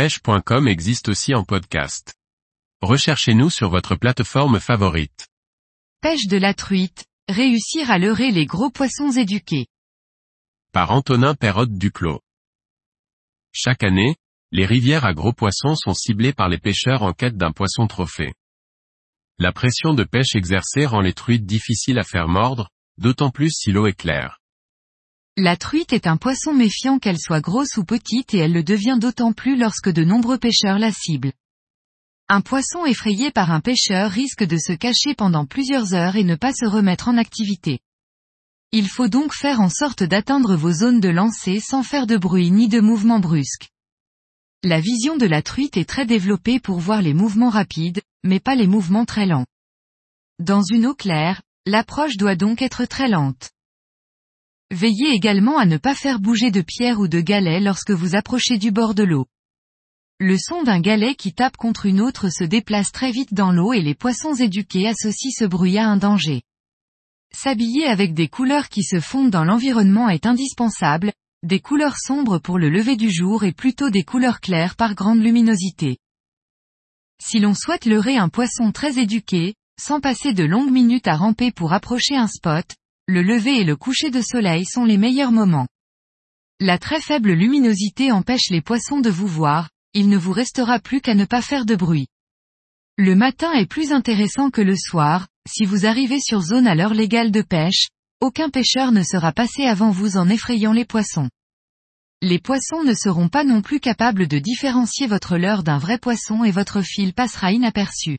Pêche.com existe aussi en podcast. Recherchez-nous sur votre plateforme favorite. Pêche de la truite, réussir à leurrer les gros poissons éduqués. Par Antonin Perrot-Duclos. Chaque année, les rivières à gros poissons sont ciblées par les pêcheurs en quête d'un poisson trophée. La pression de pêche exercée rend les truites difficiles à faire mordre, d'autant plus si l'eau est claire. La truite est un poisson méfiant qu'elle soit grosse ou petite et elle le devient d'autant plus lorsque de nombreux pêcheurs la ciblent. Un poisson effrayé par un pêcheur risque de se cacher pendant plusieurs heures et ne pas se remettre en activité. Il faut donc faire en sorte d'atteindre vos zones de lancer sans faire de bruit ni de mouvements brusques. La vision de la truite est très développée pour voir les mouvements rapides, mais pas les mouvements très lents. Dans une eau claire, l'approche doit donc être très lente. Veillez également à ne pas faire bouger de pierre ou de galet lorsque vous approchez du bord de l'eau. Le son d'un galet qui tape contre une autre se déplace très vite dans l'eau et les poissons éduqués associent ce bruit à un danger. S'habiller avec des couleurs qui se fondent dans l'environnement est indispensable, des couleurs sombres pour le lever du jour et plutôt des couleurs claires par grande luminosité. Si l'on souhaite leurrer un poisson très éduqué, sans passer de longues minutes à ramper pour approcher un spot, le lever et le coucher de soleil sont les meilleurs moments. La très faible luminosité empêche les poissons de vous voir, il ne vous restera plus qu'à ne pas faire de bruit. Le matin est plus intéressant que le soir, si vous arrivez sur zone à l'heure légale de pêche, aucun pêcheur ne sera passé avant vous en effrayant les poissons. Les poissons ne seront pas non plus capables de différencier votre leurre d'un vrai poisson et votre fil passera inaperçu.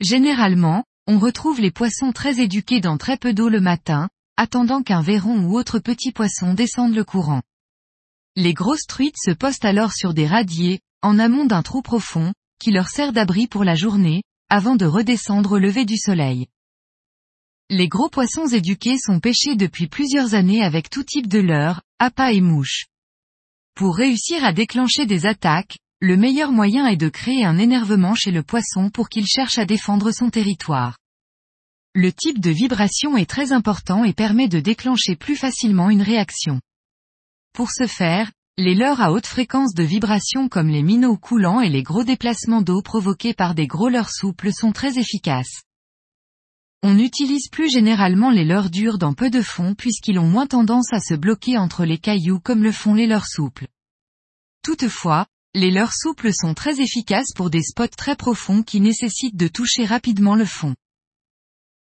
Généralement, on retrouve les poissons très éduqués dans très peu d'eau le matin, attendant qu'un verron ou autre petit poisson descende le courant. Les grosses truites se postent alors sur des radiers, en amont d'un trou profond, qui leur sert d'abri pour la journée, avant de redescendre au lever du soleil. Les gros poissons éduqués sont pêchés depuis plusieurs années avec tout type de leurre, appât et mouche. Pour réussir à déclencher des attaques, le meilleur moyen est de créer un énervement chez le poisson pour qu'il cherche à défendre son territoire. Le type de vibration est très important et permet de déclencher plus facilement une réaction. Pour ce faire, les leurres à haute fréquence de vibration comme les minots coulants et les gros déplacements d'eau provoqués par des gros leurres souples sont très efficaces. On utilise plus généralement les leurres dures dans peu de fond puisqu'ils ont moins tendance à se bloquer entre les cailloux comme le font les leurres souples. Toutefois, les leurres souples sont très efficaces pour des spots très profonds qui nécessitent de toucher rapidement le fond.